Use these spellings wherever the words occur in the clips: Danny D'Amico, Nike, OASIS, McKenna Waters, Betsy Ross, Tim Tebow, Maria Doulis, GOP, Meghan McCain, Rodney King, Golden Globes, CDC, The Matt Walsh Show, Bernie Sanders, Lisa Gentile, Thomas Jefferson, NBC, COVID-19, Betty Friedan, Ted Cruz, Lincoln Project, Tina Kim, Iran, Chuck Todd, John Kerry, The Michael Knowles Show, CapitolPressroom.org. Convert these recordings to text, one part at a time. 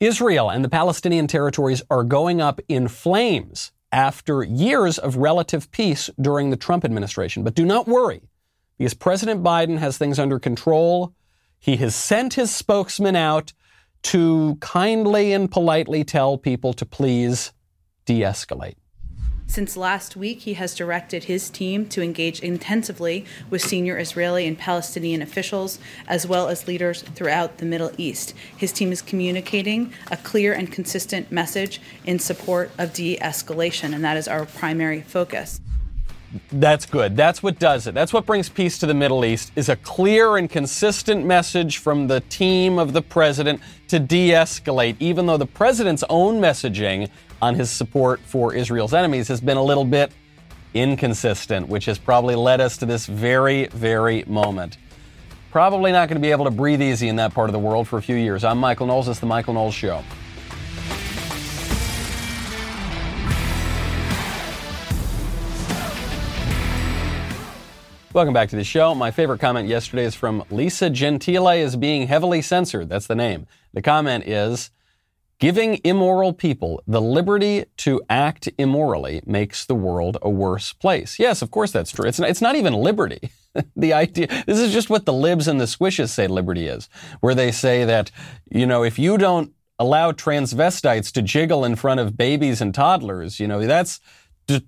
Israel and the Palestinian territories are going up in flames after years of relative peace during the Trump administration. But do not worry, because President Biden has things under control. He has sent his spokesman out to kindly and politely tell people to please de-escalate. Since last week, he has directed his team to engage intensively with senior Israeli and Palestinian officials, as well as leaders throughout the Middle East. His team is communicating a clear and consistent message in support of de-escalation, and that is our primary focus. That's good. That's what does it. That's what brings peace to the Middle East, is a clear and consistent message from the team of the president to de-escalate, even though the president's own messaging on his support for Israel's enemies has been a little bit inconsistent, which has probably led us to this very, very moment. Probably not going to be able to breathe easy in that part of the world for a few years. I'm Michael Knowles. It's The Michael Knowles Show. Welcome back to the show. My favorite comment yesterday is from Lisa Gentile is being heavily censored. That's the name. The comment is, giving immoral people the liberty to act immorally makes the world a worse place. Yes, of course that's true. It's not even liberty. The idea, this is just what the libs and the squishes say liberty is, where they say that, you know, if you don't allow transvestites to jiggle in front of babies and toddlers, you know, that's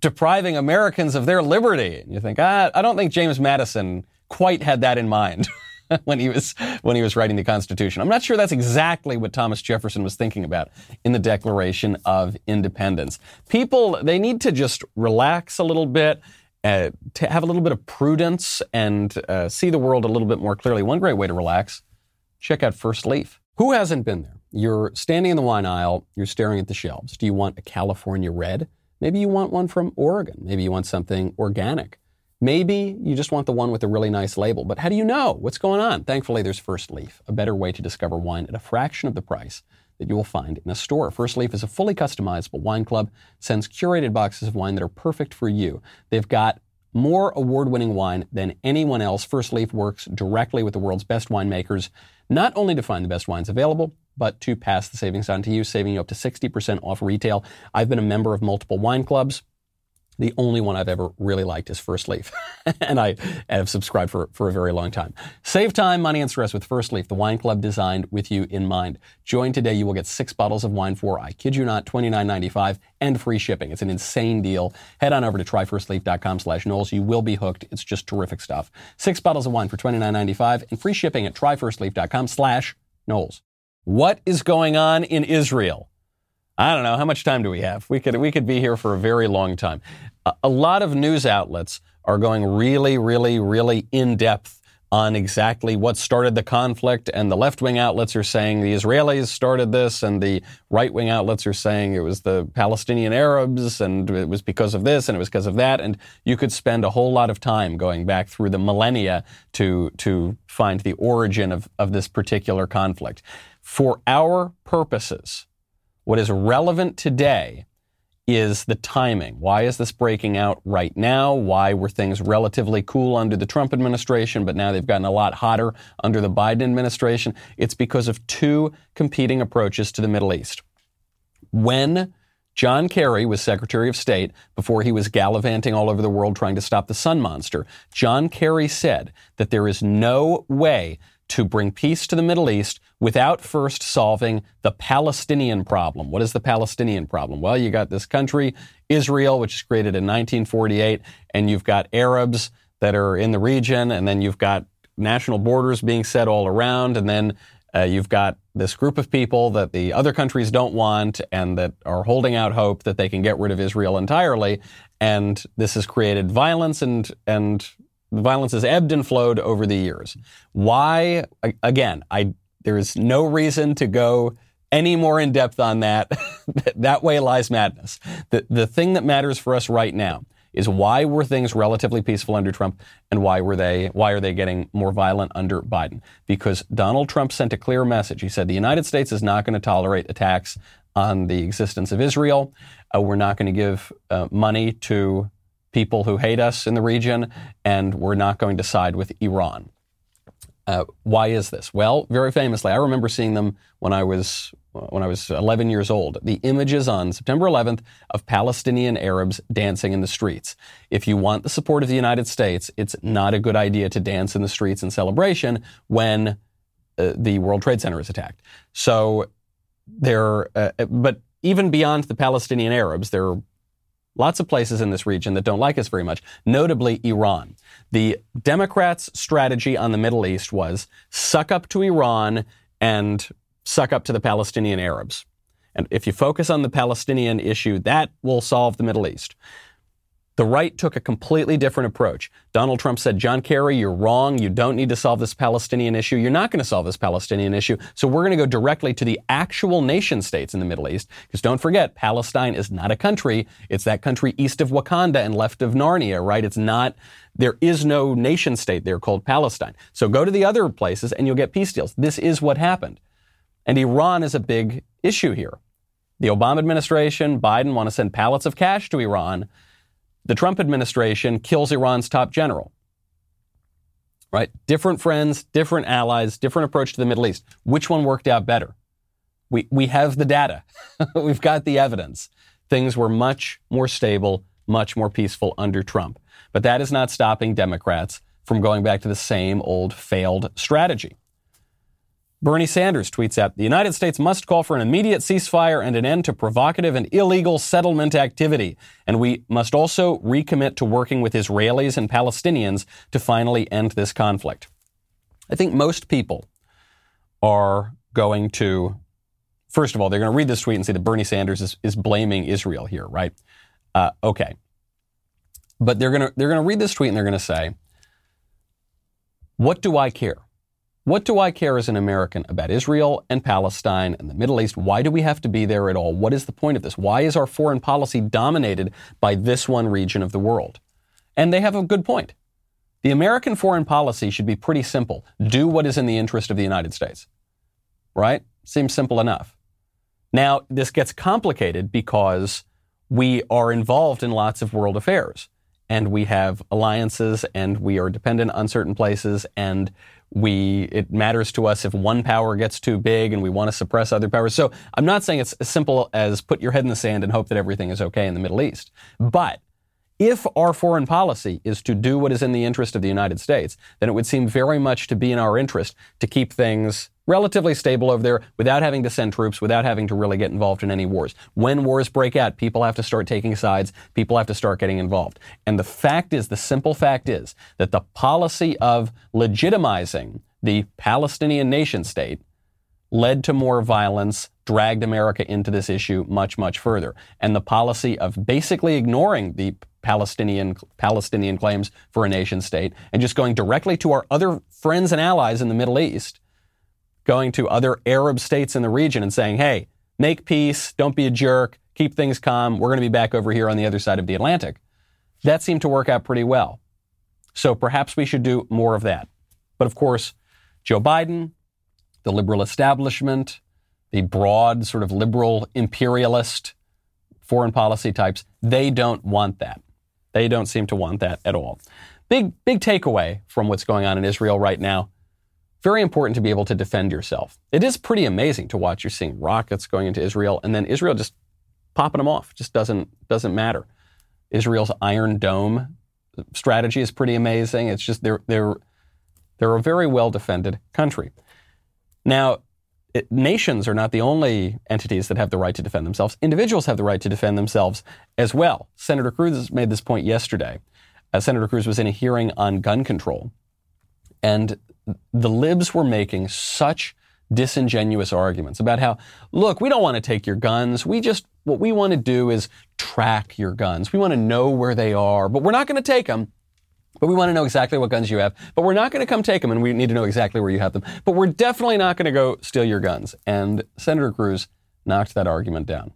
depriving Americans of their liberty. And you think, I don't think James Madison quite had that in mind when he was writing the Constitution. I'm not sure that's exactly what Thomas Jefferson was thinking about in the Declaration of Independence. People, they need to just relax a little bit, to have a little bit of prudence and see the world a little bit more clearly. One great way to relax, check out First Leaf. Who hasn't been there? You're standing in the wine aisle, you're staring at the shelves. Do you want a California red? Maybe you want one from Oregon. Maybe you want something organic. Maybe you just want the one with a really nice label. But how do you know what's going on? Thankfully, there's First Leaf, a better way to discover wine at a fraction of the price that you will find in a store. First Leaf is a fully customizable wine club, sends curated boxes of wine that are perfect for you. They've got more award-winning wine than anyone else. First Leaf works directly with the world's best winemakers, not only to find the best wines available, but to pass the savings on to you, saving you up to 60% off retail. I've been a member of multiple wine clubs. The only one I've ever really liked is First Leaf, and I have subscribed for a very long time. Save time, money, and stress with First Leaf, the wine club designed with you in mind. Join today. You will get 6 bottles of wine for, I kid you not, $29.95 and free shipping. It's an insane deal. Head on over to tryfirstleaf.com/Knowles. You will be hooked. It's just terrific stuff. 6 bottles of wine for $29.95 and free shipping at tryfirstleaf.com/Knowles. What is going on in Israel? I don't know. How much time do we have? We could be here for a very long time. A lot of news outlets are going really, really, really in depth on exactly what started the conflict. And the left-wing outlets are saying the Israelis started this, and the right-wing outlets are saying it was the Palestinian Arabs, and it was because of this, and it was because of that. And you could spend a whole lot of time going back through the millennia to find the origin of this particular conflict. For our purposes, what is relevant today is the timing. Why is this breaking out right now? Why were things relatively cool under the Trump administration, but now they've gotten a lot hotter under the Biden administration? It's because of 2 competing approaches to the Middle East. When John Kerry was Secretary of State, before he was gallivanting all over the world trying to stop the sun monster, John Kerry said that there is no way to bring peace to the Middle East without first solving the Palestinian problem. What is the Palestinian problem? Well, you got this country, Israel, which is created in 1948, and you've got Arabs that are in the region, and then you've got national borders being set all around, and then you've got this group of people that the other countries don't want and that are holding out hope that they can get rid of Israel entirely. And this has created violence, and the violence has ebbed and flowed over the years. Why? Again, there is no reason to go any more in depth on that. That way lies madness. The thing that matters for us right now is why were things relatively peaceful under Trump, and why are they getting more violent under Biden? Because Donald Trump sent a clear message. He said the United States is not going to tolerate attacks on the existence of Israel. We're not going to give money to people who hate us in the region, and we're not going to side with Iran. Why is this? Well, very famously, I remember seeing them when I was when I was 11 years old, the images on September 11th of Palestinian Arabs dancing in the streets. If you want the support of the United States, it's not a good idea to dance in the streets in celebration when the World Trade Center is attacked. So there, but even beyond the Palestinian Arabs, there are lots of places in this region that don't like us very much, notably Iran. The Democrats' strategy on the Middle East was suck up to Iran and suck up to the Palestinian Arabs. And if you focus on the Palestinian issue, that will solve the Middle East. The right took a completely different approach. Donald Trump said, John Kerry, you're wrong. You don't need to solve this Palestinian issue. You're not going to solve this Palestinian issue. So we're going to go directly to the actual nation states in the Middle East. Because don't forget, Palestine is not a country. It's that country east of Wakanda and left of Narnia, right? It's not, there is no nation state there called Palestine. So go to the other places and you'll get peace deals. This is what happened. And Iran is a big issue here. The Obama administration, Biden, want to send pallets of cash to Iran. The Trump administration kills Iran's top general, right? Different friends, different allies, different approach to the Middle East. Which one worked out better? We have the data. We've got the evidence. Things were much more stable, much more peaceful under Trump. But that is not stopping Democrats from going back to the same old failed strategy. Bernie Sanders tweets out, the United States must call for an immediate ceasefire and an end to provocative and illegal settlement activity. And we must also recommit to working with Israelis and Palestinians to finally end this conflict. I think most people are going to, first of all, they're going to read this tweet and see that Bernie Sanders is blaming Israel here, right? Okay. But they're going to read this tweet and they're going to say, what do I care? What do I care as an American about Israel and Palestine and the Middle East? Why do we have to be there at all? What is the point of this? Why is our foreign policy dominated by this one region of the world? And they have a good point. The American foreign policy should be pretty simple. Do what is in the interest of the United States, right? Seems simple enough. Now, this gets complicated because we are involved in lots of world affairs and we have alliances and we are dependent on certain places and it matters to us if one power gets too big and we want to suppress other powers. So I'm not saying it's as simple as put your head in the sand and hope that everything is okay in the Middle East. But if our foreign policy is to do what is in the interest of the United States, then it would seem very much to be in our interest to keep things relatively stable over there without having to send troops, without having to really get involved in any wars. When wars break out, people have to start taking sides. People have to start getting involved. And the fact is, the simple fact is that the policy of legitimizing the Palestinian nation state led to more violence, dragged America into this issue much, much further. And the policy of basically ignoring the Palestinian claims for a nation state and just going directly to our other friends and allies in the Middle East, going to other Arab states in the region and saying, hey, make peace, don't be a jerk, keep things calm, we're going to be back over here on the other side of the Atlantic. That seemed to work out pretty well. So perhaps we should do more of that. But of course, Joe Biden, the liberal establishment, the broad sort of liberal imperialist foreign policy types, they don't want that. They don't seem to want that at all. Big takeaway from what's going on in Israel right now. Very important to be able to defend yourself. It is pretty amazing to watch. You're seeing rockets going into Israel and then Israel just popping them off. Just doesn't matter. Israel's Iron Dome strategy is pretty amazing. It's just they're a very well-defended country. Now, nations are not the only entities that have the right to defend themselves. Individuals have the right to defend themselves as well. Senator Cruz made this point yesterday. Senator Cruz was in a hearing on gun control. And the libs were making such disingenuous arguments about how, look, we don't want to take your guns. What we want to do is track your guns. We want to know where they are, but we're not going to take them. But we want to know exactly what guns you have, but we're not going to come take them and we need to know exactly where you have them, but we're definitely not going to go steal your guns. And Senator Cruz knocked that argument down.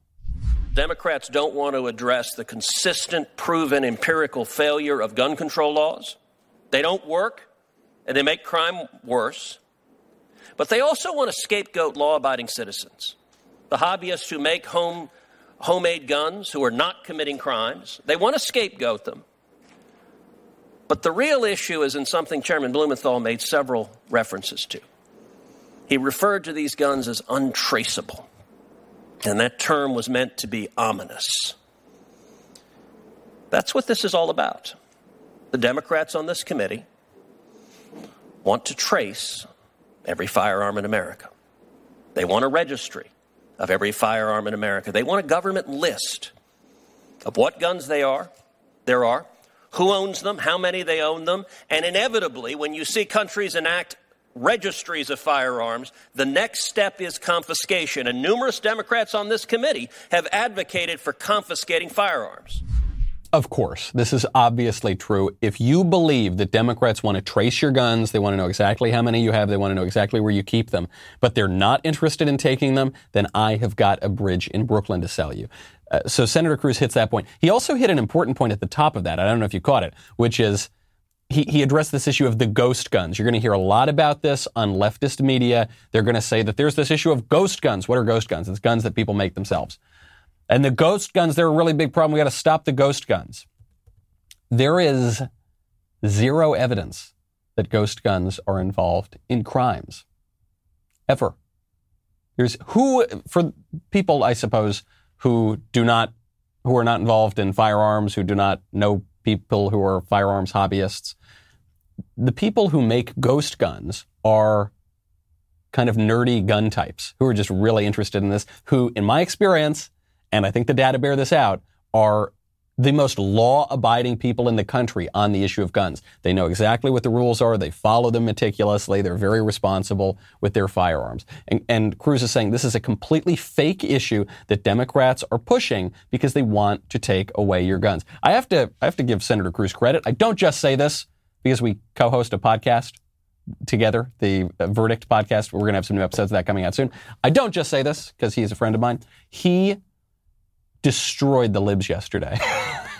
Democrats don't want to address the consistent, proven, empirical failure of gun control laws. They don't work. And they make crime worse. But they also want to scapegoat law-abiding citizens, the hobbyists who make homemade guns, who are not committing crimes. They want to scapegoat them. But the real issue is in something Chairman Blumenthal made several references to. He referred to these guns as untraceable. And that term was meant to be ominous. That's what this is all about. The Democrats on this committee want to trace every firearm in America. They want a registry of every firearm in America. They want a government list of what guns there are, who owns them, how many they own them, and inevitably, when you see countries enact registries of firearms, the next step is confiscation. And numerous Democrats on this committee have advocated for confiscating firearms. Of course, this is obviously true. If you believe that Democrats want to trace your guns, they want to know exactly how many you have, they want to know exactly where you keep them, but they're not interested in taking them, then I have got a bridge in Brooklyn to sell you. So Senator Cruz hits that point. He also hit an important point at the top of that. I don't know if you caught it, which is he addressed this issue of the ghost guns. You're going to hear a lot about this on leftist media. They're going to say that there's this issue of ghost guns. What are ghost guns? It's guns that people make themselves. And the ghost guns, they're a really big problem. We got to stop the ghost guns. There is zero evidence that ghost guns are involved in crimes. Ever. For people, I suppose, who are not involved in firearms, who do not know people who are firearms hobbyists, the people who make ghost guns are kind of nerdy gun types who are just really interested in this, who, in my experience, and I think the data bear this out, are the most law-abiding people in the country on the issue of guns. They know exactly what the rules are. They follow them meticulously. They're very responsible with their firearms. And Cruz is saying this is a completely fake issue that Democrats are pushing because they want to take away your guns. I have to give Senator Cruz credit. I don't just say this because we co-host a podcast together, the Verdict Podcast. We're going to have some new episodes of that coming out soon. I don't just say this because he's a friend of mine. He destroyed the libs yesterday.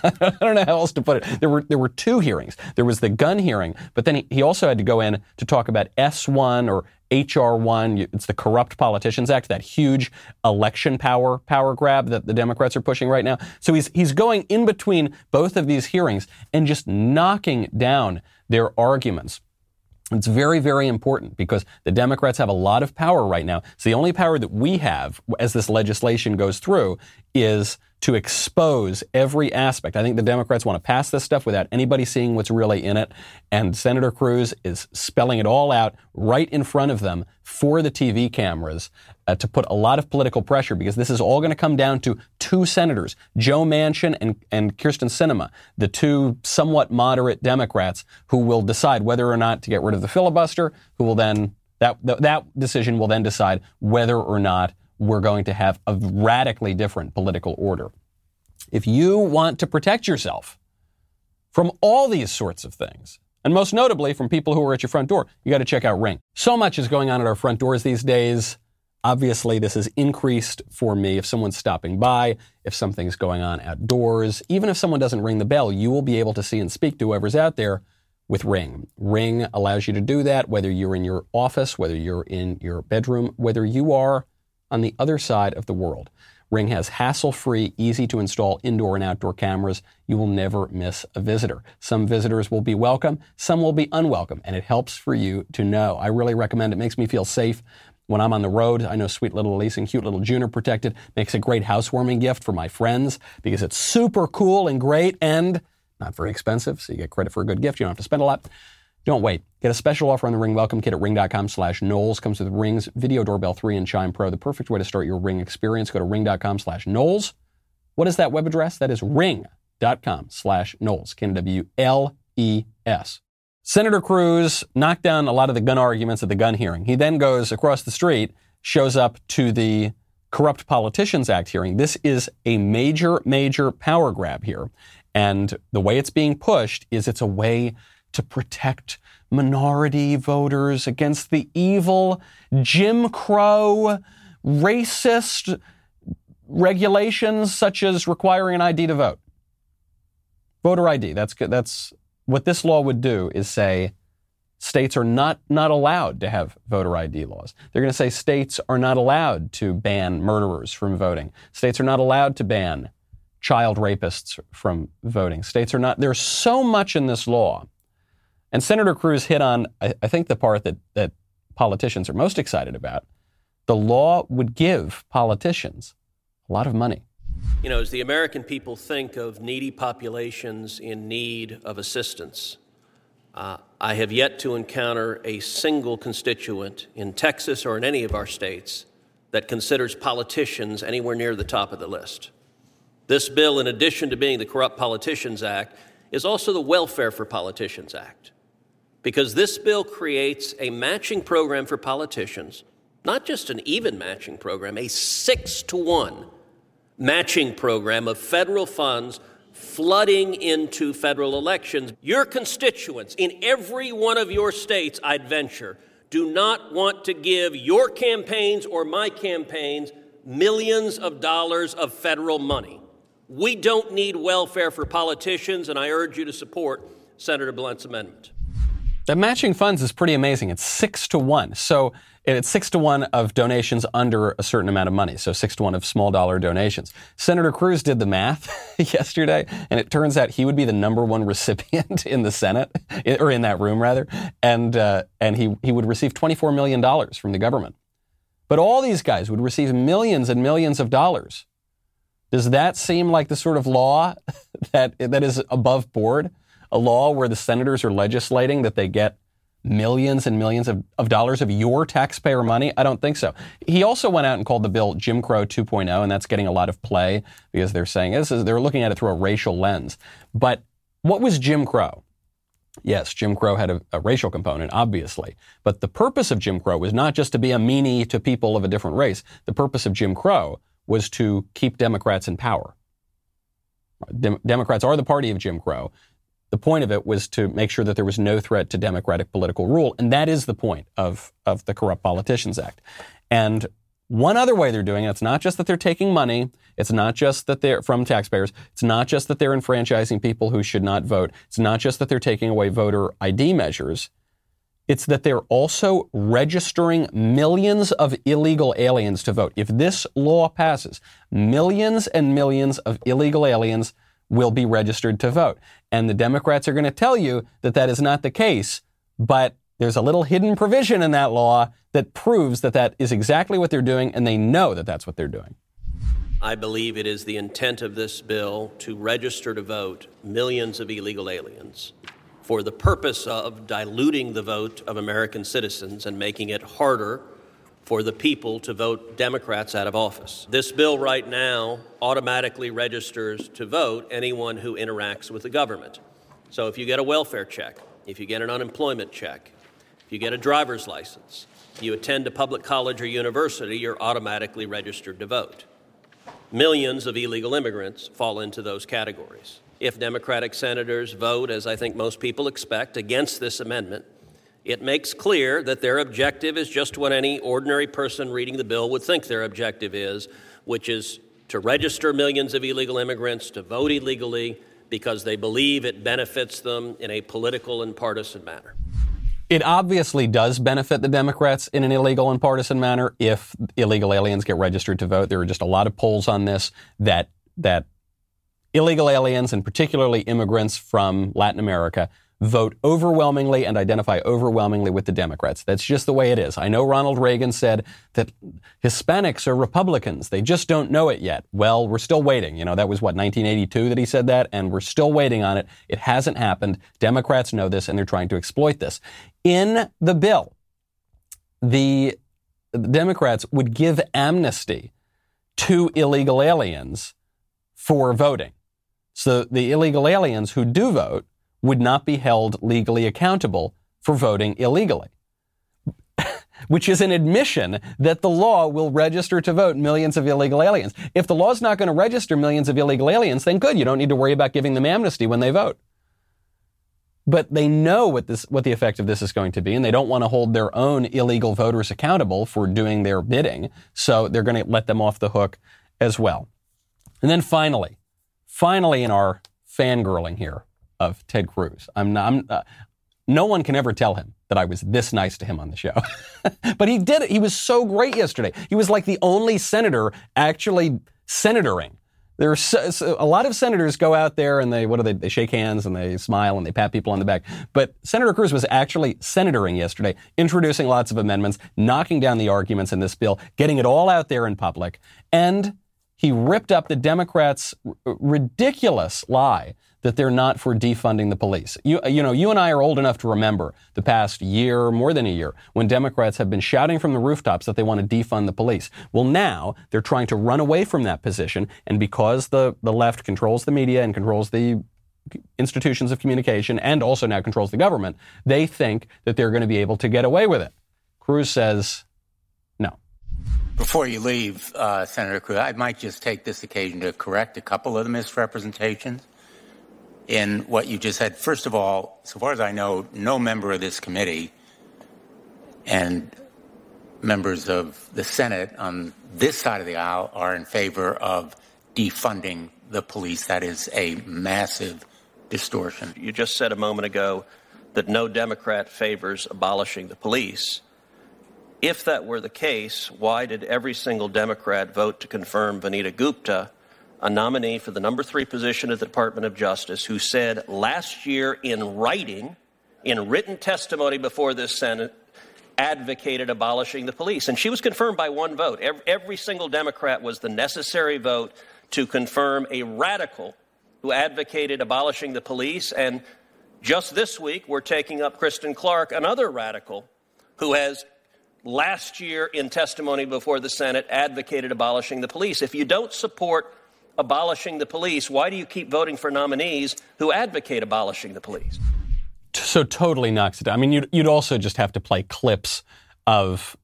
I don't know how else to put it. There were two hearings. There was the gun hearing, but then he also had to go in to talk about S1 or HR1. It's the Corrupt Politicians Act, that huge election power grab that the Democrats are pushing right now. So he's going in between both of these hearings and just knocking down their arguments. It's very, very important because the Democrats have a lot of power right now. So the only power that we have as this legislation goes through is to expose every aspect. I think the Democrats want to pass this stuff without anybody seeing what's really in it. And Senator Cruz is spelling it all out right in front of them for the TV cameras to put a lot of political pressure, because this is all going to come down to two senators, Joe Manchin and Kyrsten Sinema, the two somewhat moderate Democrats who will decide whether or not to get rid of the filibuster, who will then, that decision will then decide whether or not we're going to have a radically different political order. If you want to protect yourself from all these sorts of things, and most notably from people who are at your front door, you got to check out Ring. So much is going on at our front doors these days. Obviously, this has increased for me. If someone's stopping by, if something's going on outdoors, even if someone doesn't ring the bell, you will be able to see and speak to whoever's out there with Ring. Ring allows you to do that, whether you're in your office, whether you're in your bedroom, whether you are on the other side of the world. Ring has hassle-free, easy-to-install indoor and outdoor cameras. You will never miss a visitor. Some visitors will be welcome, some will be unwelcome, and it helps for you to know. I really recommend it. Makes me feel safe when I'm on the road. I know sweet little Elise and cute little June are protected. Makes a great housewarming gift for my friends because it's super cool and great and not very expensive, so you get credit for a good gift. You don't have to spend a lot. Don't wait. Get a special offer on the Ring Welcome Kit at ring.com/Knowles. Comes with Ring's Video Doorbell 3 and Chime Pro, the perfect way to start your Ring experience. Go to ring.com/Knowles. What is that web address? That is ring.com/Knowles. KNWLES. Senator Cruz knocked down a lot of the gun arguments at the gun hearing. He then goes across the street, shows up to the Corrupt Politicians Act hearing. This is a major, major power grab here. And the way it's being pushed is it's a way to protect minority voters against the evil Jim Crow racist regulations such as requiring an ID to vote. Voter ID, that's good. That's what this law would do, is say states are not allowed to have voter ID laws. They're going to say states are not allowed to ban murderers from voting. States are not allowed to ban child rapists from voting. States are not. There's so much in this law. And Senator Cruz hit on, I think, the part that politicians are most excited about. The law would give politicians a lot of money. You know, as the American people think of needy populations in need of assistance, I have yet to encounter a single constituent in Texas or in any of our states that considers politicians anywhere near the top of the list. This bill, in addition to being the Corrupt Politicians Act, is also the Welfare for Politicians Act, because this bill creates a matching program for politicians, not just an even matching program, a 6-to-1 matching program of federal funds flooding into federal elections. Your constituents in every one of your states, I'd venture, do not want to give your campaigns or my campaigns millions of dollars of federal money. We don't need welfare for politicians, and I urge you to support Senator Blunt's amendment. The matching funds is pretty amazing. It's 6-to-1. So it's 6-to-1 of donations under a certain amount of money. So 6-to-1 of small dollar donations. Senator Cruz did the math yesterday, and it turns out he would be the number one recipient in the Senate, or in that room rather. And he would receive $24 million from the government. But all these guys would receive millions and millions of dollars. Does that seem like the sort of law that is above board? A law where the senators are legislating that they get millions and millions of dollars of your taxpayer money? I don't think so. He also went out and called the bill Jim Crow 2.0, and that's getting a lot of play because they're saying they're looking at it through a racial lens. But what was Jim Crow? Yes, Jim Crow had a racial component, obviously. But the purpose of Jim Crow was not just to be a meanie to people of a different race. The purpose of Jim Crow was to keep Democrats in power. Democrats are the party of Jim Crow. The point of it was to make sure that there was no threat to democratic political rule. And that is the point of the Corrupt Politicians Act. And one other way they're doing it, it's not just that they're taking money. It's not just that they're from taxpayers. It's not just that they're enfranchising people who should not vote. It's not just that they're taking away voter ID measures. It's that they're also registering millions of illegal aliens to vote. If this law passes, millions and millions of illegal aliens will be registered to vote. And the Democrats are going to tell you that that is not the case, but there's a little hidden provision in that law that proves that that is exactly what they're doing, and they know that that's what they're doing. I believe it is the intent of this bill to register to vote millions of illegal aliens for the purpose of diluting the vote of American citizens and making it harder for the people to vote Democrats out of office. This bill right now automatically registers to vote anyone who interacts with the government. So if you get a welfare check, if you get an unemployment check, if you get a driver's license, if you attend a public college or university, you're automatically registered to vote. Millions of illegal immigrants fall into those categories. If Democratic senators vote, as I think most people expect, against this amendment, it makes clear that their objective is just what any ordinary person reading the bill would think their objective is, which is to register millions of illegal immigrants to vote illegally because they believe it benefits them in a political and partisan manner. It obviously does benefit the Democrats in an illegal and partisan manner if illegal aliens get registered to vote. There are just a lot of polls on this that illegal aliens, and particularly immigrants from Latin America, vote overwhelmingly and identify overwhelmingly with the Democrats. That's just the way it is. I know Ronald Reagan said that Hispanics are Republicans. They just don't know it yet. Well, we're still waiting. You know, that was 1982 that he said that, and we're still waiting on it. It hasn't happened. Democrats know this, and they're trying to exploit this. In the bill, the Democrats would give amnesty to illegal aliens for voting. So the illegal aliens who do vote would not be held legally accountable for voting illegally, which is an admission that the law will register to vote millions of illegal aliens. If the law is not going to register millions of illegal aliens, then good, you don't need to worry about giving them amnesty when they vote. But they know what the effect of this is going to be, and they don't want to hold their own illegal voters accountable for doing their bidding, so they're going to let them off the hook as well. And then finally in our fangirling here, of Ted Cruz. No one can ever tell him that I was this nice to him on the show. But he did it. He was so great yesterday. He was like the only senator actually senatoring. There are a lot of senators go out there and they shake hands and they smile and they pat people on the back. But Senator Cruz was actually senatoring yesterday, introducing lots of amendments, knocking down the arguments in this bill, getting it all out there in public. And He ripped up the Democrats' ridiculous lie that they're not for defunding the police. You and I are old enough to remember the past year, more than a year, when Democrats have been shouting from the rooftops that they want to defund the police. Well, now they're trying to run away from that position. And because the left controls the media and controls the institutions of communication and also now controls the government, they think that they're going to be able to get away with it. Cruz says no. Before you leave, Senator Cruz, I might just take this occasion to correct a couple of the misrepresentations in what you just said. First of all, so far as I know, no member of this committee and members of the Senate on this side of the aisle are in favor of defunding the police. That is a massive distortion. You just said a moment ago that no Democrat favors abolishing the police. If that were the case, why did every single Democrat vote to confirm Vanita Gupta, a nominee for the number 3 position at the Department of Justice, who said last year in writing, in written testimony before this Senate, advocated abolishing the police? And she was confirmed by one vote. Every single Democrat was the necessary vote to confirm a radical who advocated abolishing the police. And just this week, we're taking up Kristen Clark, another radical who has last year in testimony before the Senate advocated abolishing the police. If you don't support abolishing the police, why do you keep voting for nominees who advocate abolishing the police? So totally knocks it down. I mean, you'd also just have to play clips of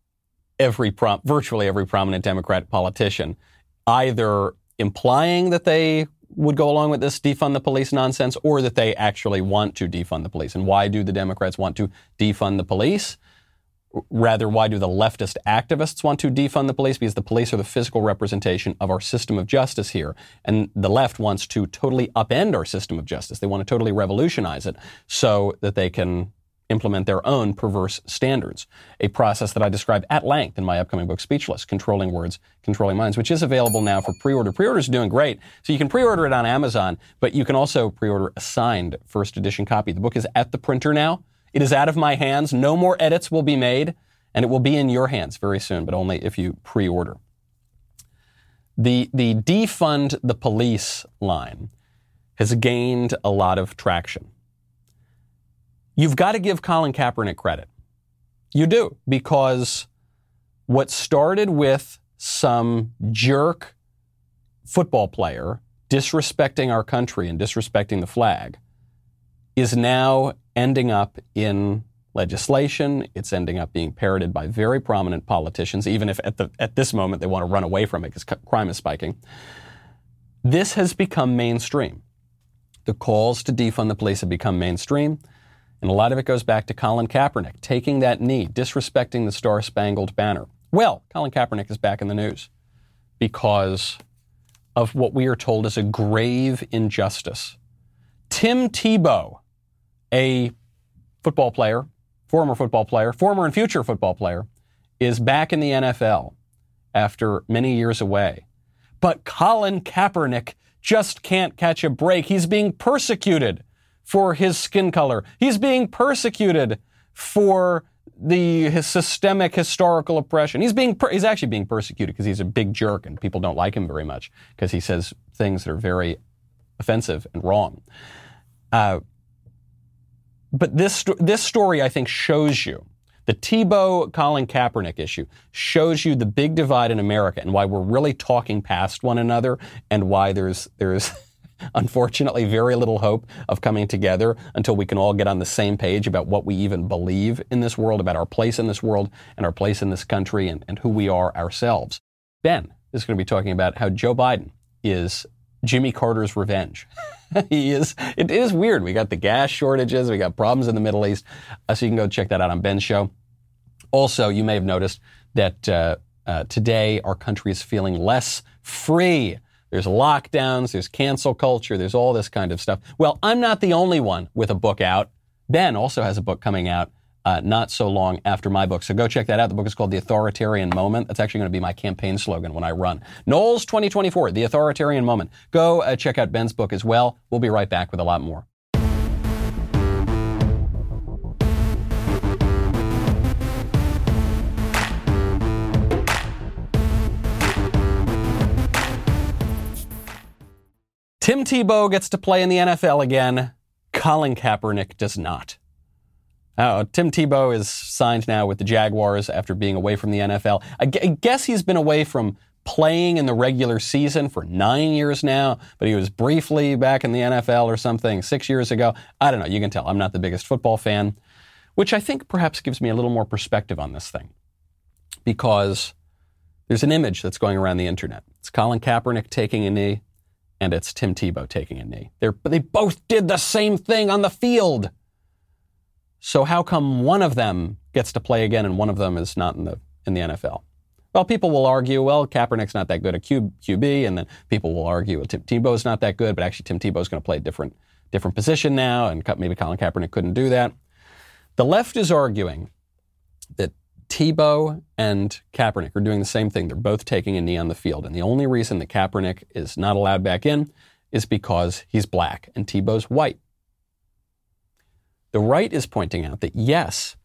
virtually every prominent Democrat politician, either implying that they would go along with this defund the police nonsense or that they actually want to defund the police. And why do the Democrats want to defund the police? Rather, why do the leftist activists want to defund the police? Because the police are the physical representation of our system of justice here. And the left wants to totally upend our system of justice. They want to totally revolutionize it so that they can implement their own perverse standards, a process that I describe at length in my upcoming book, Speechless, Controlling Words, Controlling Minds, which is available now for pre-order. Pre-order's doing great. So you can pre-order it on Amazon, but you can also pre-order a signed first edition copy. The book is at the printer now. It is out of my hands. No more edits will be made, and it will be in your hands very soon, but only if you pre-order. The defund the police line has gained a lot of traction. You've got to give Colin Kaepernick credit. You do, because what started with some jerk football player disrespecting our country and disrespecting the flag is now ending up in legislation. It's ending up being parroted by very prominent politicians, even if at this moment they want to run away from it because crime is spiking. This has become mainstream. The calls to defund the police have become mainstream. And a lot of it goes back to Colin Kaepernick taking that knee, disrespecting the Star-Spangled Banner. Well, Colin Kaepernick is back in the news because of what we are told is a grave injustice. Tim Tebow, a football player, former and future football player, is back in the NFL after many years away. But Colin Kaepernick just can't catch a break. He's being persecuted for his skin color. He's being persecuted for his systemic historical oppression. He's actually being persecuted because he's a big jerk and people don't like him very much because he says things that are very offensive and wrong. But this story, I think, shows you, the Tebow-Colin Kaepernick issue shows you the big divide in America and why we're really talking past one another and why there's unfortunately very little hope of coming together until we can all get on the same page about what we even believe in this world, about our place in this world and our place in this country and who we are ourselves. Ben is going to be talking about how Joe Biden is Jimmy Carter's revenge. It is weird. We got the gas shortages. We got problems in the Middle East. So you can go check that out on Ben's show. Also, you may have noticed that today our country is feeling less free. There's lockdowns. There's cancel culture. There's all this kind of stuff. Well, I'm not the only one with a book out. Ben also has a book coming out not so long after my book. So go check that out. The book is called The Authoritarian Moment. That's actually going to be my campaign slogan when I run. Knowles 2024, The Authoritarian Moment. Go check out Ben's book as well. We'll be right back with a lot more. Tim Tebow gets to play in the NFL again. Colin Kaepernick does not. Tim Tebow is signed now with the Jaguars after being away from the NFL. I guess he's been away from playing in the regular season for 9 years now, but he was briefly back in the NFL or something 6 years ago. I don't know. You can tell I'm not the biggest football fan, which I think perhaps gives me a little more perspective on this thing because there's an image that's going around the internet. It's Colin Kaepernick taking a knee and it's Tim Tebow taking a knee. They both did the same thing on the field. So how come one of them gets to play again and one of them is not in the NFL? Well, people will argue, well, Kaepernick's not that good at QB, and then people will argue, well, Tim Tebow's not that good, but actually Tim Tebow's going to play a different position now, and maybe Colin Kaepernick couldn't do that. The left is arguing that Tebow and Kaepernick are doing the same thing. They're both taking a knee on the field, and the only reason that Kaepernick is not allowed back in is because he's black and Tebow's white. The right is pointing out that, yes,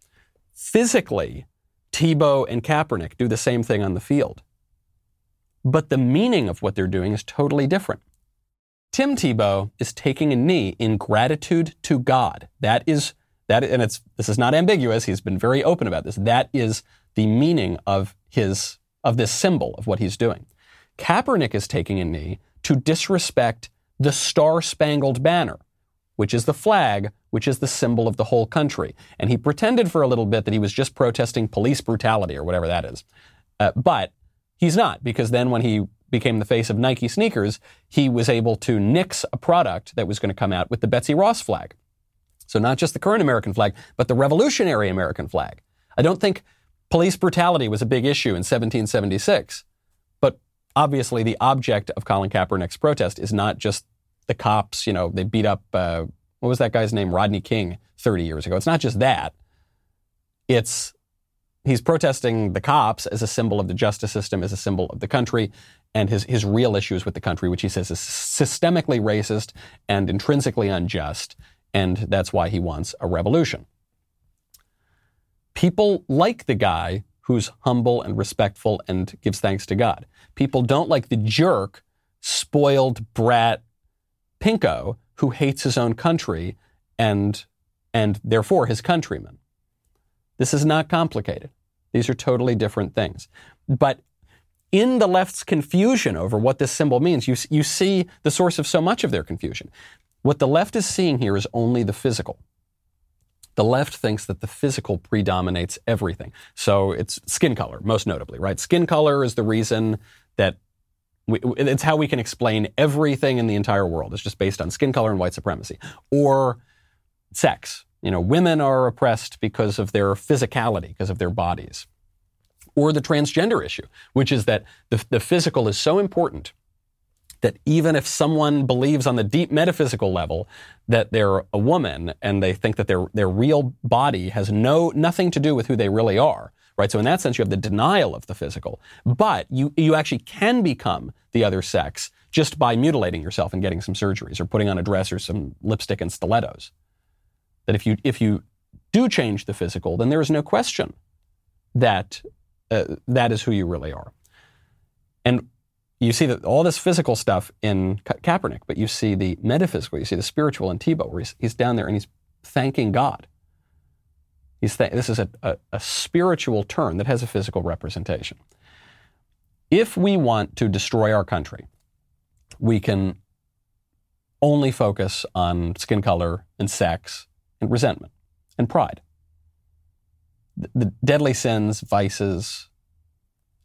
physically, Tebow and Kaepernick do the same thing on the field. But the meaning of what they're doing is totally different. Tim Tebow is taking a knee in gratitude to God. This is not ambiguous. He's been very open about this. That is the meaning of this symbol of what he's doing. Kaepernick is taking a knee to disrespect the Star-Spangled Banner, which is the flag, which is the symbol of the whole country. And he pretended for a little bit that he was just protesting police brutality or whatever that is. But he's not, because then when he became the face of Nike sneakers, he was able to nix a product that was going to come out with the Betsy Ross flag. So not just the current American flag, but the revolutionary American flag. I don't think police brutality was a big issue in 1776. But obviously the object of Colin Kaepernick's protest is not just the cops, they beat up, what was that guy's name? Rodney King 30 years ago. It's not just that. He's protesting the cops as a symbol of the justice system, as a symbol of the country, and his real issues with the country, which he says is systemically racist and intrinsically unjust. And that's why he wants a revolution. People like the guy who's humble and respectful and gives thanks to God. People don't like the jerk, spoiled brat, pinko who hates his own country and therefore his countrymen. This is not complicated. These are totally different things. But in the left's confusion over what this symbol means, you see the source of so much of their confusion. What the left is seeing here is only the physical. The left thinks that the physical predominates everything. So it's skin color, most notably, right? Skin color is the reason that it's how we can explain everything in the entire world. It's just based on skin color and white supremacy. Or sex. Women are oppressed because of their physicality, because of their bodies. Or the transgender issue, which is that the physical is so important that even if someone believes on the deep metaphysical level that they're a woman and they think that their real body has nothing to do with who they really are, right? So in that sense, you have the denial of the physical, but you actually can become the other sex just by mutilating yourself and getting some surgeries or putting on a dress or some lipstick and stilettos. That if you do change the physical, then there is no question that that is who you really are. And you see that all this physical stuff in Kaepernick, but you see the metaphysical, you see the spiritual in Tebow, where he's down there and he's thanking God. This is a spiritual turn that has a physical representation. If we want to destroy our country, we can only focus on skin color and sex and resentment and pride. The deadly sins, vices,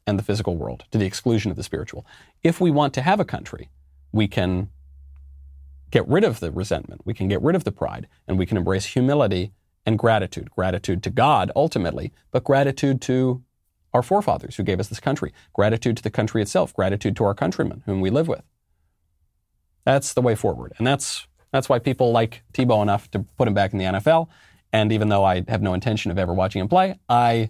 and the physical world to the exclusion of the spiritual. If we want to have a country, we can get rid of the resentment, we can get rid of the pride, and we can embrace humility and gratitude. Gratitude to God, ultimately, but gratitude to our forefathers who gave us this country. Gratitude to the country itself. Gratitude to our countrymen whom we live with. That's the way forward. And that's why people like Tebow enough to put him back in the NFL. And even though I have no intention of ever watching him play, I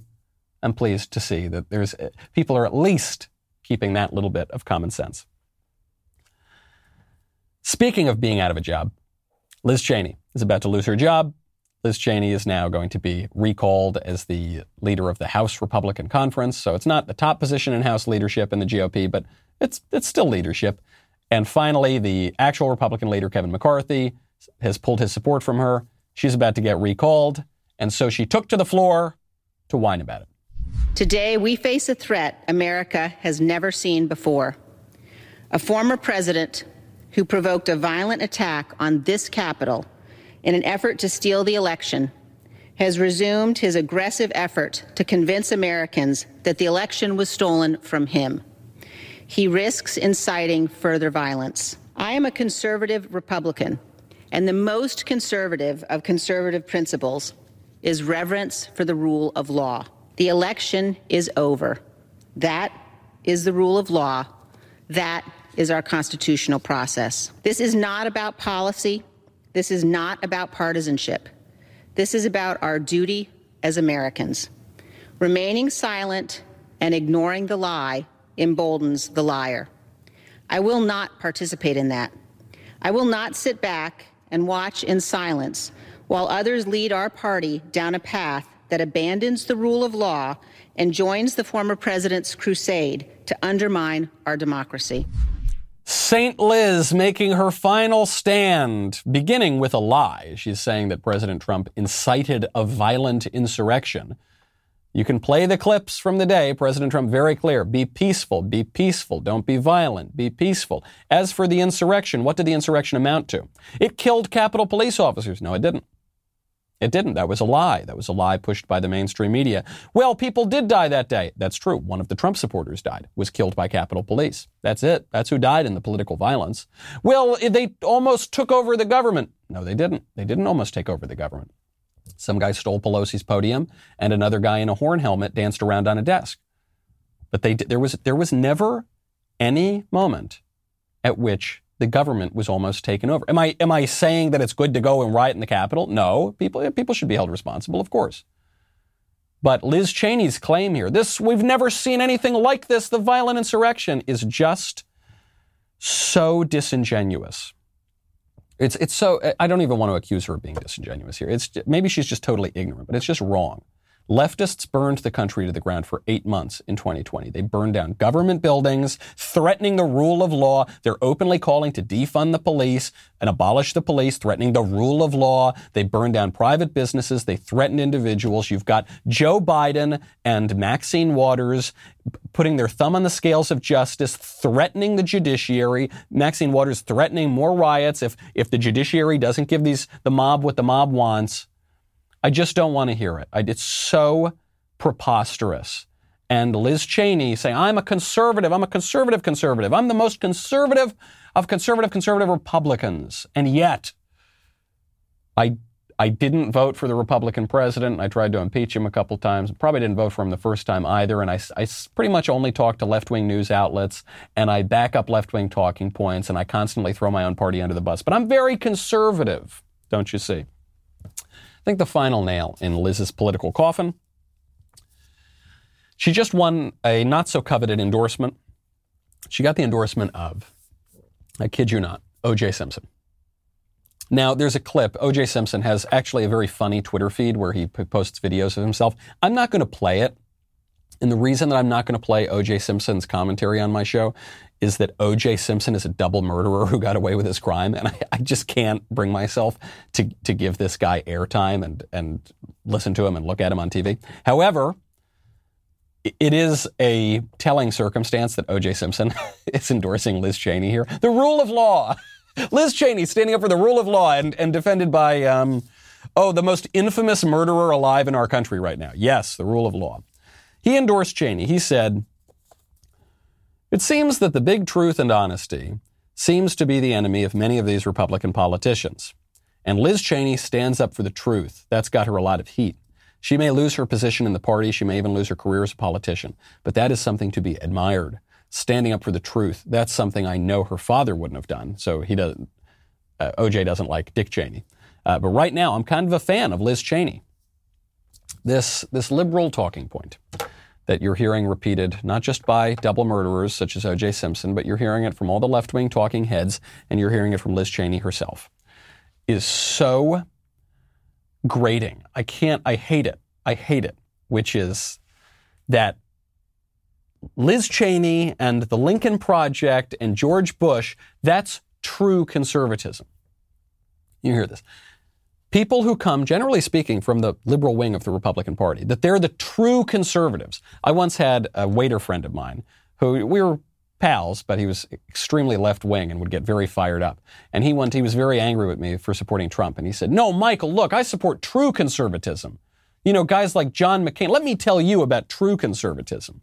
am pleased to see that people are at least keeping that little bit of common sense. Speaking of being out of a job, Liz Cheney is about to lose her job. Liz Cheney is now going to be recalled as the leader of the House Republican Conference. So it's not the top position in House leadership in the GOP, but it's still leadership. And finally, the actual Republican leader, Kevin McCarthy, has pulled his support from her. She's about to get recalled. And so she took to the floor to whine about it. Today, we face a threat America has never seen before. A former president who provoked a violent attack on this Capitol in an effort to steal the election has resumed his aggressive effort to convince Americans that the election was stolen from him. He risks inciting further violence. I am a conservative Republican, and the most conservative of conservative principles is reverence for the rule of law. The election is over. That is the rule of law. That is our constitutional process. This is not about policy. This is not about partisanship. This is about our duty as Americans. Remaining silent and ignoring the lie emboldens the liar. I will not participate in that. I will not sit back and watch in silence while others lead our party down a path that abandons the rule of law and joins the former president's crusade to undermine our democracy. St. Liz making her final stand, beginning with a lie. She's saying that President Trump incited a violent insurrection. You can play the clips from the day. President Trump, very clear. Be peaceful, don't be violent, be peaceful. As for the insurrection, what did the insurrection amount to? It killed Capitol police officers. No, it didn't. It didn't. That was a lie. That was a lie pushed by the mainstream media. Well, people did die that day. That's true. One of the Trump supporters died, was killed by Capitol Police. That's it. That's who died in the political violence. Well, they almost took over the government. No, they didn't. They didn't almost take over the government. Some guy stole Pelosi's podium and another guy in a horn helmet danced around on a desk. But there was never any moment at which the government was almost taken over. Am I saying that it's good to go and riot in the Capitol? No, people should be held responsible, of course. But Liz Cheney's claim here, we've never seen anything like this, the violent insurrection, is just so disingenuous. It's so, I don't even want to accuse her of being disingenuous here. Maybe she's just totally ignorant, but it's just wrong. Leftists burned the country to the ground for 8 months in 2020. They burned down government buildings, threatening the rule of law. They're openly calling to defund the police and abolish the police, threatening the rule of law. They burned down private businesses. They threatened individuals. You've got Joe Biden and Maxine Waters putting their thumb on the scales of justice, threatening the judiciary. Maxine Waters threatening more riots if the judiciary doesn't give the mob what the mob wants. I just don't want to hear it. It's so preposterous. And Liz Cheney saying, I'm a conservative. I'm the most conservative of conservative Republicans. And yet, I didn't vote for the Republican president. I tried to impeach him a couple times. Probably didn't vote for him the first time either. And I pretty much only talk to left-wing news outlets, and I back up left-wing talking points, and I constantly throw my own party under the bus. But I'm very conservative, don't you see? I think the final nail in Liz's political coffin. She just won a not so coveted endorsement. She got the endorsement of, I kid you not, O.J. Simpson. Now, there's a clip. O.J. Simpson has actually a very funny Twitter feed where he posts videos of himself. I'm not going to play it. And the reason that I'm not going to play O.J. Simpson's commentary on my show is that O.J. Simpson is a double murderer who got away with his crime. And I just can't bring myself to give this guy airtime and listen to him and look at him on TV. However, it is a telling circumstance that O.J. Simpson is endorsing Liz Cheney here. The rule of law. Liz Cheney standing up for the rule of law and defended by, the most infamous murderer alive in our country right now. Yes, the rule of law. He endorsed Cheney. He said, "It seems that the big truth and honesty seems to be the enemy of many of these Republican politicians. And Liz Cheney stands up for the truth. That's got her a lot of heat. She may lose her position in the party. She may even lose her career as a politician. But that is something to be admired. Standing up for the truth, that's something I know her father wouldn't have done." So he doesn't, OJ doesn't like Dick Cheney. But right now, I'm kind of a fan of Liz Cheney. This liberal talking point that you're hearing repeated, not just by double murderers such as O.J. Simpson, but you're hearing it from all the left-wing talking heads, and you're hearing it from Liz Cheney herself, is so grating. I hate it, which is that Liz Cheney and the Lincoln Project and George Bush, that's true conservatism. You hear this. People who come, generally speaking, from the liberal wing of the Republican Party, that they're the true conservatives. I once had a waiter friend of mine who, we were pals, but he was extremely left-wing and would get very fired up. And he was very angry with me for supporting Trump. And he said, no, Michael, look, I support true conservatism. You know, guys like John McCain, let me tell you about true conservatism.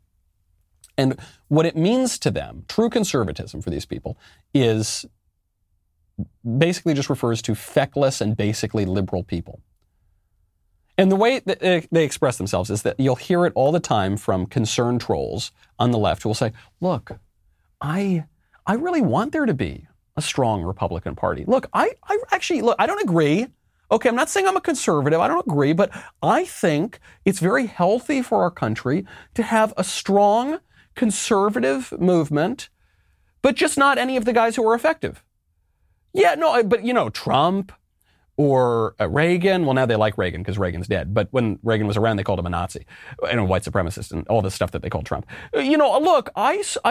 And what it means to them, true conservatism for these people, is basically just refers to feckless and basically liberal people. And the way that they express themselves is that you'll hear it all the time from concerned trolls on the left who will say, look, I really want there to be a strong Republican Party. Look, I actually, I don't agree. Okay, I'm not saying I'm a conservative. I don't agree, but I think it's very healthy for our country to have a strong conservative movement, but just not any of the guys who are effective. Yeah, no, but you know, Trump or Reagan. Well, now they like Reagan because Reagan's dead. But when Reagan was around, they called him a Nazi and a white supremacist and all this stuff that they called Trump. You know, look, you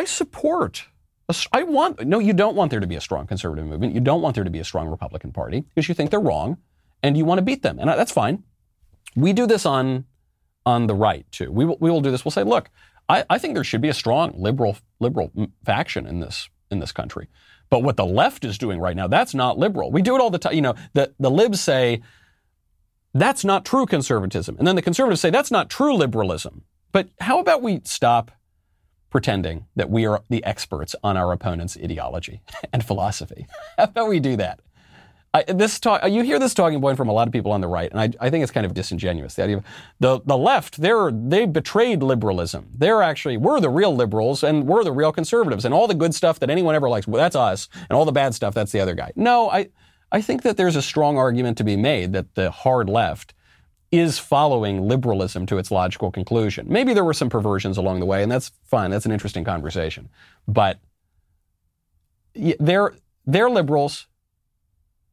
don't want there to be a strong conservative movement. You don't want there to be a strong Republican Party because you think they're wrong. And you want to beat them. And that's fine. We do this on the right, too. We will do this. We'll say, look, I think there should be a strong liberal faction in this country. But what the left is doing right now, that's not liberal. We do it all the time. You know, the libs say, that's not true conservatism. And then the conservatives say, that's not true liberalism. But how about we stop pretending that we are the experts on our opponent's ideology and philosophy? How about we do that? You hear this talking point from a lot of people on the right, and I think it's kind of disingenuous. The idea of the left, they betrayed liberalism. We're the real liberals, and we're the real conservatives, and all the good stuff that anyone ever likes, well, that's us, and all the bad stuff, that's the other guy. No, I think that there's a strong argument to be made that the hard left is following liberalism to its logical conclusion. Maybe there were some perversions along the way, and that's fine. That's an interesting conversation. But they're liberals.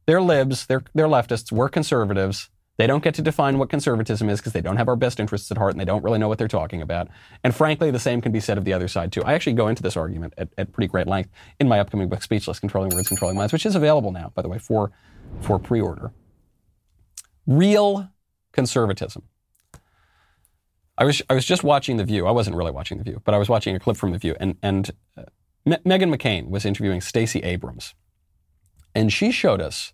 They're libs, they're leftists, we're conservatives. They don't get to define what conservatism is because they don't have our best interests at heart and they don't really know what they're talking about. And frankly, the same can be said of the other side too. I actually go into this argument at pretty great length in my upcoming book, Speechless, Controlling Words, Controlling Minds, which is available now, by the way, for pre-order. Real conservatism. I was just watching The View. I wasn't really watching The View, but I was watching a clip from The View and Meghan McCain was interviewing Stacey Abrams. And she showed us,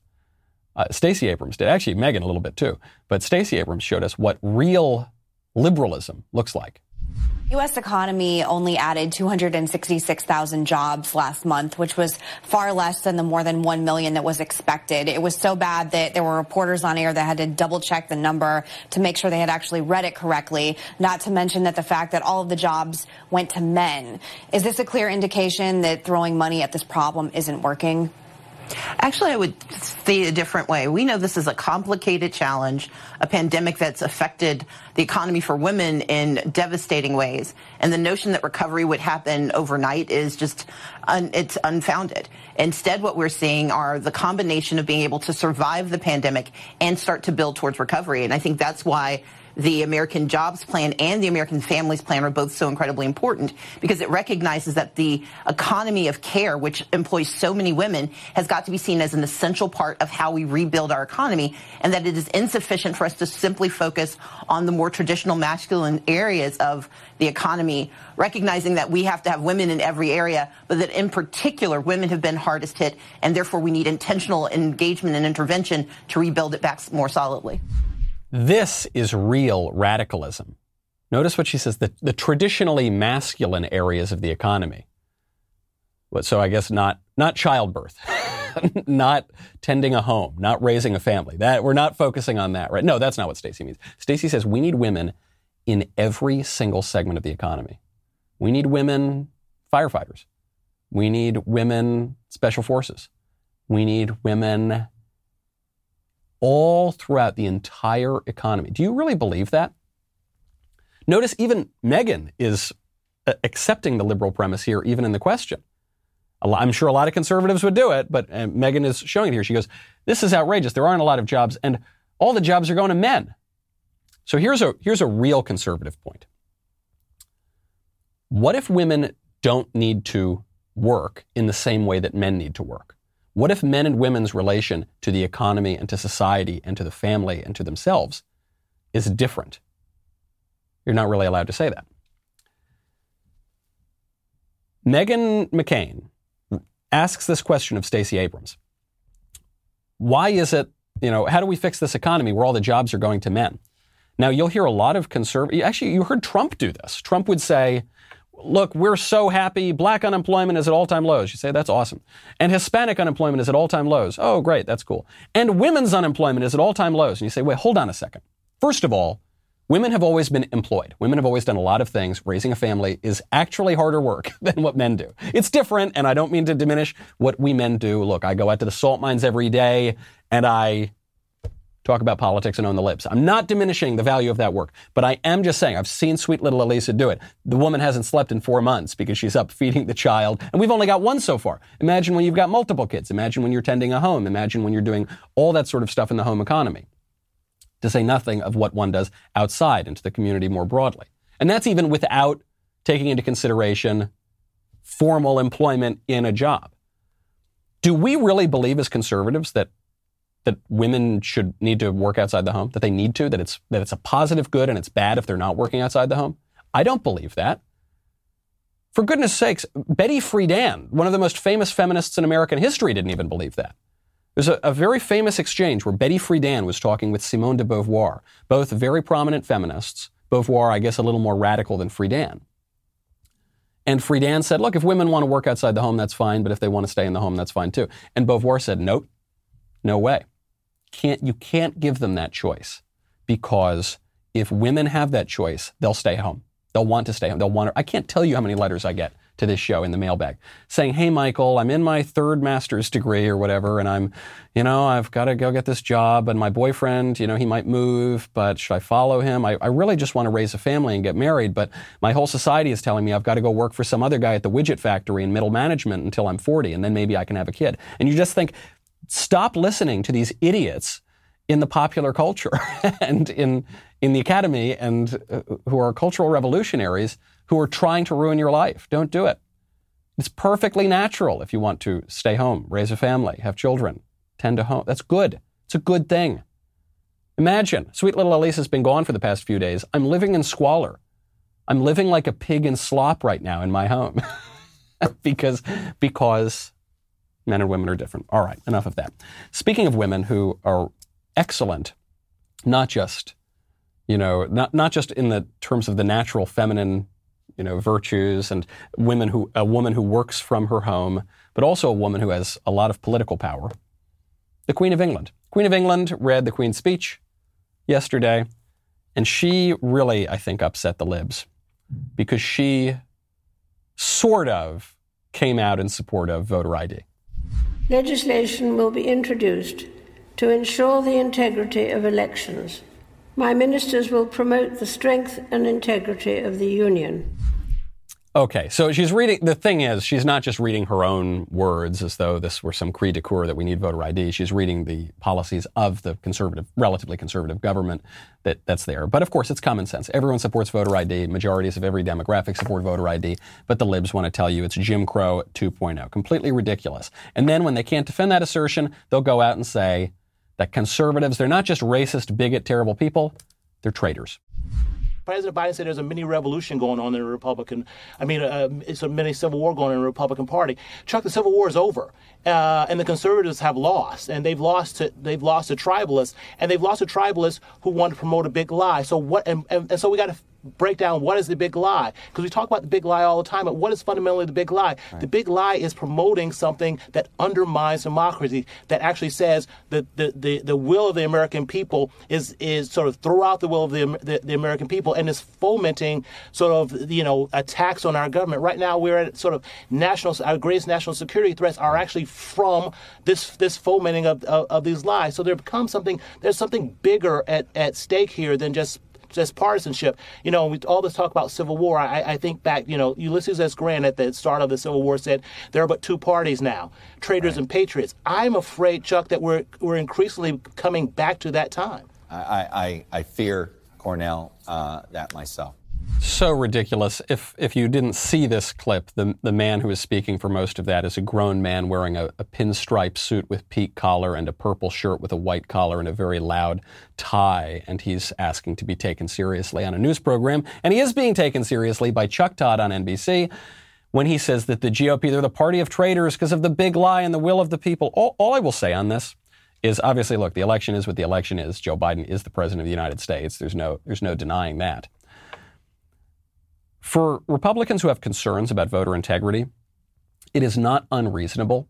Stacey Abrams did, actually Meghan a little bit too, but Stacey Abrams showed us what real liberalism looks like. U.S. economy only added 266,000 jobs last month, which was far less than the more than 1 million that was expected. It was so bad that there were reporters on air that had to double check the number to make sure they had actually read it correctly, not to mention that the fact that all of the jobs went to men. Is this a clear indication that throwing money at this problem isn't working? Actually, I would say it a different way. We know this is a complicated challenge, a pandemic that's affected the economy for women in devastating ways. And the notion that recovery would happen overnight is just, it's unfounded. Instead, what we're seeing are the combination of being able to survive the pandemic and start to build towards recovery. And I think that's why the American Jobs Plan and the American Families Plan are both so incredibly important, because it recognizes that the economy of care, which employs so many women, has got to be seen as an essential part of how we rebuild our economy, and that it is insufficient for us to simply focus on the more traditional masculine areas of the economy, recognizing that we have to have women in every area, but that in particular, women have been hardest hit, and therefore we need intentional engagement and intervention to rebuild it back more solidly. This is real radicalism. Notice what she says, the traditionally masculine areas of the economy. So I guess not childbirth, not tending a home, not raising a family. That we're not focusing on that, right? No, that's not what Stacey means. Stacey says we need women in every single segment of the economy. We need women firefighters. We need women special forces. We need women all throughout the entire economy. Do you really believe that? Notice even Meghan is accepting the liberal premise here, even in the question. I'm sure a lot of conservatives would do it, but Meghan is showing it here. She goes, this is outrageous. There aren't a lot of jobs, and all the jobs are going to men. So here's a real conservative point. What if women don't need to work in the same way that men need to work? What if men and women's relation to the economy and to society and to the family and to themselves is different? You're not really allowed to say that. Meghan McCain asks this question of Stacey Abrams. Why is it, how do we fix this economy where all the jobs are going to men? Now, you'll hear a lot of conservative... Actually, you heard Trump do this. Trump would say, look, we're so happy. Black unemployment is at all-time lows. You say, that's awesome. And Hispanic unemployment is at all-time lows. Oh, great. That's cool. And women's unemployment is at all-time lows. And you say, wait, hold on a second. First of all, women have always been employed. Women have always done a lot of things. Raising a family is actually harder work than what men do. It's different, and I don't mean to diminish what we men do. Look, I go out to the salt mines every day, and I talk about politics and own the libs. I'm not diminishing the value of that work, but I am just saying, I've seen sweet little Elisa do it. The woman hasn't slept in 4 months because she's up feeding the child, and we've only got one so far. Imagine when you've got multiple kids. Imagine when you're tending a home. Imagine when you're doing all that sort of stuff in the home economy, to say nothing of what one does outside into the community more broadly. And that's even without taking into consideration formal employment in a job. Do we really believe as conservatives that women should need to work outside the home, that they need to, that it's a positive good and it's bad if they're not working outside the home? I don't believe that. For goodness sakes, Betty Friedan, one of the most famous feminists in American history, didn't even believe that. There's a very famous exchange where Betty Friedan was talking with Simone de Beauvoir, both very prominent feminists. Beauvoir, I guess, a little more radical than Friedan. And Friedan said, look, if women want to work outside the home, that's fine, but if they want to stay in the home, that's fine too. And Beauvoir said, nope, no way. You can't give them that choice, because if women have that choice, they'll stay home. They'll want to stay home. I can't tell you how many letters I get to this show in the mailbag saying, hey, Michael, I'm in my third master's degree or whatever, and I'm, I've got to go get this job, and my boyfriend, he might move, but should I follow him? I really just want to raise a family and get married, but my whole society is telling me I've got to go work for some other guy at the widget factory in middle management until I'm 40, and then maybe I can have a kid. And you just think, stop listening to these idiots in the popular culture and in the academy, and who are cultural revolutionaries who are trying to ruin your life. Don't do it. It's perfectly natural if you want to stay home, raise a family, have children, tend to home. That's good. It's a good thing. Imagine, sweet little Elisa's been gone for the past few days. I'm living in squalor. I'm living like a pig in slop right now in my home because men and women are different. All right, enough of that. Speaking of women who are excellent, not just, not just in the terms of the natural feminine, virtues, and a woman who works from her home, but also a woman who has a lot of political power. The Queen of England. Queen of England read the Queen's speech yesterday, and she really, I think, upset the libs, because she sort of came out in support of voter ID. Legislation will be introduced to ensure the integrity of elections. My ministers will promote the strength and integrity of the union. Okay, so she's reading, the thing is, she's not just reading her own words as though this were some cri de coeur that we need voter ID. She's reading the policies of the relatively conservative government that's there. But of course, it's common sense. Everyone supports voter ID. Majorities of every demographic support voter ID. But the libs want to tell you it's Jim Crow 2.0. Completely ridiculous. And then when they can't defend that assertion, they'll go out and say that conservatives, they're not just racist, bigot, terrible people, they're traitors. President Biden said there's a mini revolution going on in the Republican, it's a mini civil war going on in the Republican Party. Chuck, the Civil War is over, and the conservatives have lost, and they've lost to tribalists, and they've lost to tribalists who want to promote a big lie. So what? And so we got to break down what is the big lie, because we talk about the big lie all the time, but what is fundamentally the big lie? Right. The big lie is promoting something that undermines democracy, that actually says that the will of the American people is sort of throw out the will of the American people, and is fomenting sort of attacks on our government. Right now we're at sort of our greatest national security threats are actually from this fomenting of these lies. So there's something bigger at stake here than just partisanship. With all this talk about civil war, I think back, Ulysses S. Grant at the start of the Civil War said, there are but two parties now, traitors and patriots. I'm afraid, Chuck, that we're increasingly coming back to that time. I fear, Cornell, that myself. so ridiculous. If you didn't see this clip, the man who is speaking for most of that is a grown man wearing a pinstripe suit with peak collar and a purple shirt with a white collar and a very loud tie. And he's asking to be taken seriously on a news program. And he is being taken seriously by Chuck Todd on NBC when he says that the GOP, they're the party of traitors because of the big lie and the will of the people. All I will say on this is obviously, look, the election is what the election is. Joe Biden is the president of the United States. There's no denying that. For Republicans who have concerns about voter integrity, it is not unreasonable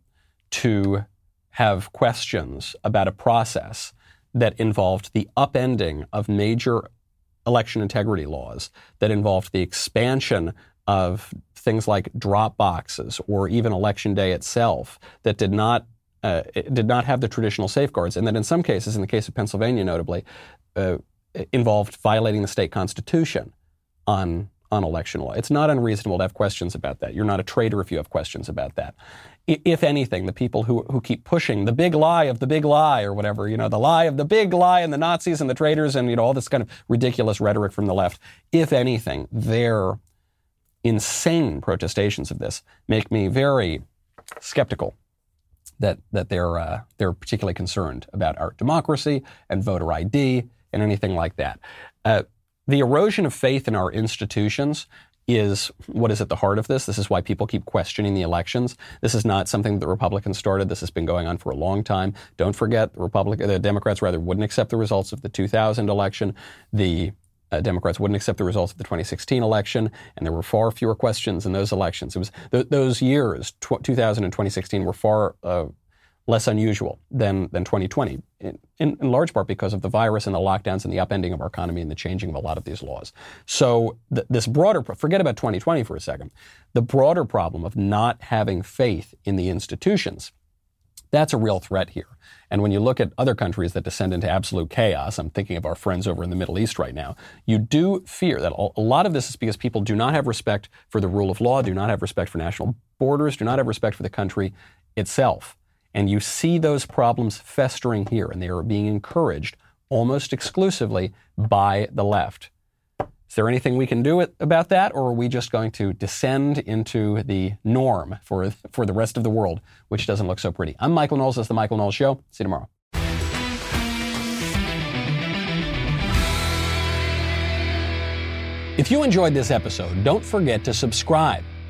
to have questions about a process that involved the upending of major election integrity laws, that involved the expansion of things like drop boxes or even Election Day itself, that did not have the traditional safeguards, and that in some cases, in the case of Pennsylvania notably, involved violating the state constitution on election law. It's not unreasonable to have questions about that. You're not a traitor if you have questions about that. If anything, the people who keep pushing the big lie of the big lie or whatever, the lie of the big lie and the Nazis and the traitors and, all this kind of ridiculous rhetoric from the left, if anything, their insane protestations of this make me very skeptical that they're particularly concerned about our democracy and voter ID and anything like that. The erosion of faith in our institutions is what is at the heart of this. This is why people keep questioning the elections. This is not something that the Republicans started. This has been going on for a long time. Don't forget, the Democrats rather wouldn't accept the results of the 2000 election. The Democrats wouldn't accept the results of the 2016 election, and there were far fewer questions in those elections. It was those years, 2000 and 2016, were far less unusual than 2020, in large part because of the virus and the lockdowns and the upending of our economy and the changing of a lot of these laws. So this broader, forget about 2020 for a second, the broader problem of not having faith in the institutions, that's a real threat here. And when you look at other countries that descend into absolute chaos, I'm thinking of our friends over in the Middle East right now, you do fear that a lot of this is because people do not have respect for the rule of law, do not have respect for national borders, do not have respect for the country itself. And you see those problems festering here, and they are being encouraged almost exclusively by the left. Is there anything we can do about that, or are we just going to descend into the norm for the rest of the world, which doesn't look so pretty? I'm Michael Knowles. This is The Michael Knowles Show. See you tomorrow. If you enjoyed this episode, don't forget to subscribe.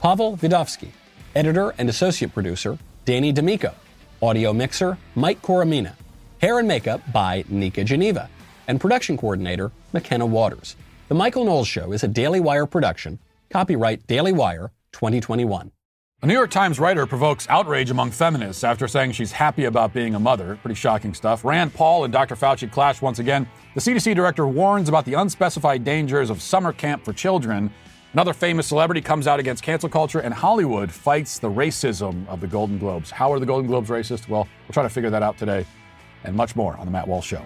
Pavel Vidovsky. Editor and associate producer, Danny D'Amico. Audio mixer, Mike Coromina. Hair and makeup by Nika Geneva. And production coordinator, McKenna Waters. The Michael Knowles Show is a Daily Wire production. Copyright Daily Wire 2021. A New York Times writer provokes outrage among feminists after saying she's happy about being a mother. Pretty shocking stuff. Rand Paul and Dr. Fauci clash once again. The CDC director warns about the unspecified dangers of summer camp for children. Another famous celebrity comes out against cancel culture, and Hollywood fights the racism of the Golden Globes. How are the Golden Globes racist? Well, we'll try to figure that out today, and much more on The Matt Walsh Show.